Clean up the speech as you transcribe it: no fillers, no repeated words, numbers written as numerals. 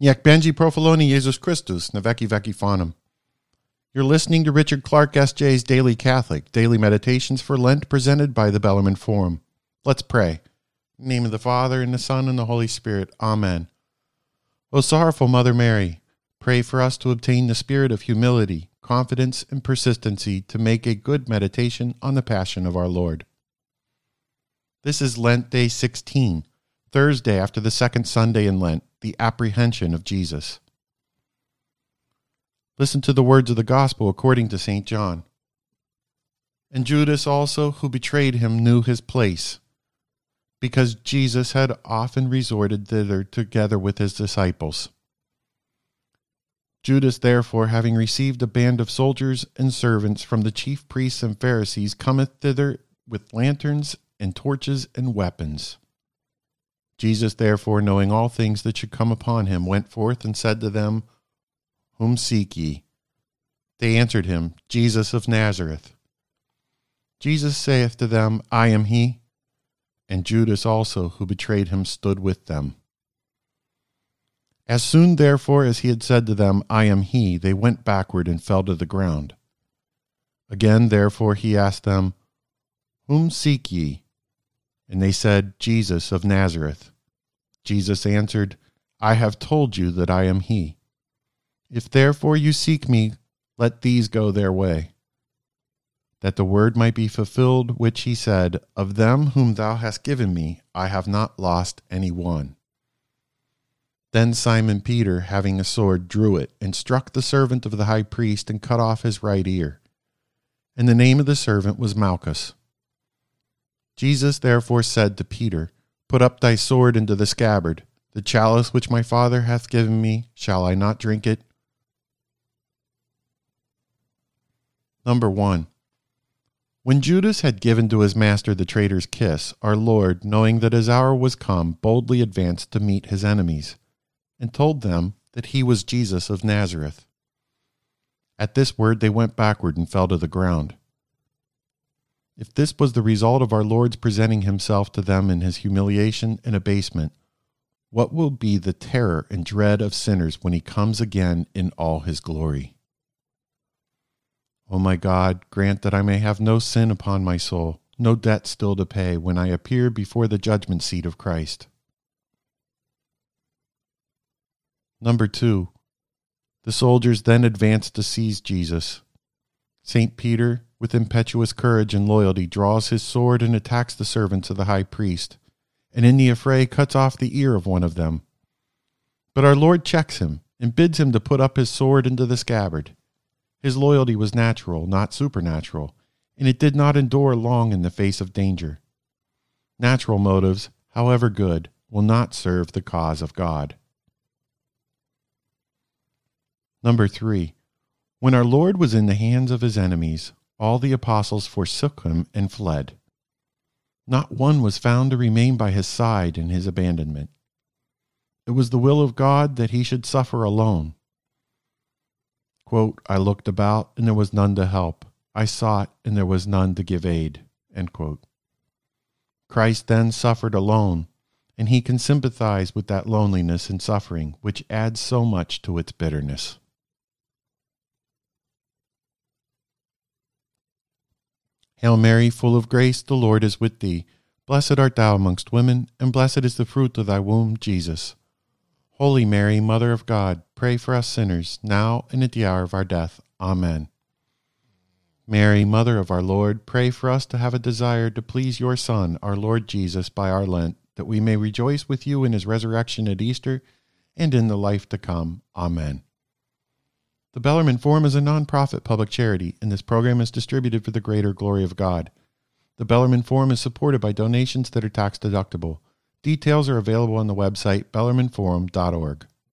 Jak benji profiloni Jesus Christus, na veki veki fanum. You're listening to Richard Clark S.J.'s Daily Catholic, Daily Meditations for Lent, presented by the Bellarmine Forum. Let's pray. In the name of the Father, and the Son, and the Holy Spirit. Amen. O sorrowful Mother Mary, pray for us to obtain the spirit of humility, confidence, and persistency to make a good meditation on the Passion of our Lord. This is Lent Day 16, Thursday after the second Sunday in Lent, the Apprehension of Jesus. Listen to the words of the Gospel according to St. John. And Judas also, who betrayed him, knew his place, because Jesus had often resorted thither together with his disciples. Judas, therefore, having received a band of soldiers and servants from the chief priests and Pharisees, cometh thither with lanterns and torches and weapons. Jesus, therefore, knowing all things that should come upon him, went forth and said to them, Whom seek ye? They answered him, Jesus of Nazareth. Jesus saith to them, I am he. And Judas also, who betrayed him, stood with them. As soon, therefore, as he had said to them, I am he, they went backward and fell to the ground. Again, therefore, he asked them, Whom seek ye? And they said, Jesus of Nazareth. Jesus answered, I have told you that I am he. If therefore you seek me, let these go their way, that the word might be fulfilled which he said, Of them whom thou hast given me, I have not lost any one. Then Simon Peter, having a sword, drew it, and struck the servant of the high priest, and cut off his right ear. And the name of the servant was Malchus. Jesus therefore said to Peter, Put up thy sword into the scabbard. The chalice which my Father hath given me, shall I not drink it? Number 1. When Judas had given to his master the traitor's kiss, our Lord, knowing that his hour was come, boldly advanced to meet his enemies, and told them that he was Jesus of Nazareth. At this word they went backward and fell to the ground. If this was the result of our Lord's presenting himself to them in his humiliation and abasement, what will be the terror and dread of sinners when he comes again in all his glory? O my God, grant that I may have no sin upon my soul, no debt still to pay when I appear before the judgment seat of Christ. Number 2. The soldiers then advanced to seize Jesus. St. Peter, with impetuous courage and loyalty, draws his sword and attacks the servants of the high priest, and in the affray cuts off the ear of one of them. But our Lord checks him and bids him to put up his sword into the scabbard. His loyalty was natural, not supernatural, and it did not endure long in the face of danger. Natural motives, however good, will not serve the cause of God. Number 3. When our Lord was in the hands of his enemies, all the apostles forsook him and fled. Not one was found to remain by his side in his abandonment. It was the will of God that he should suffer alone. Quote, I looked about, and there was none to help. I sought, and there was none to give aid. End quote. Christ then suffered alone, and he can sympathize with that loneliness and suffering, which adds so much to its bitterness. Hail Mary, full of grace, the Lord is with thee. Blessed art thou amongst women, and blessed is the fruit of thy womb, Jesus. Holy Mary, Mother of God, pray for us sinners, now and at the hour of our death. Amen. Mary, Mother of our Lord, pray for us to have a desire to please your Son, our Lord Jesus, by our Lent, that we may rejoice with you in his resurrection at Easter and in the life to come. Amen. The Bellarmine Forum is a non-profit public charity, and this program is distributed for the greater glory of God. The Bellarmine Forum is supported by donations that are tax-deductible. Details are available on the website bellarmineforum.org.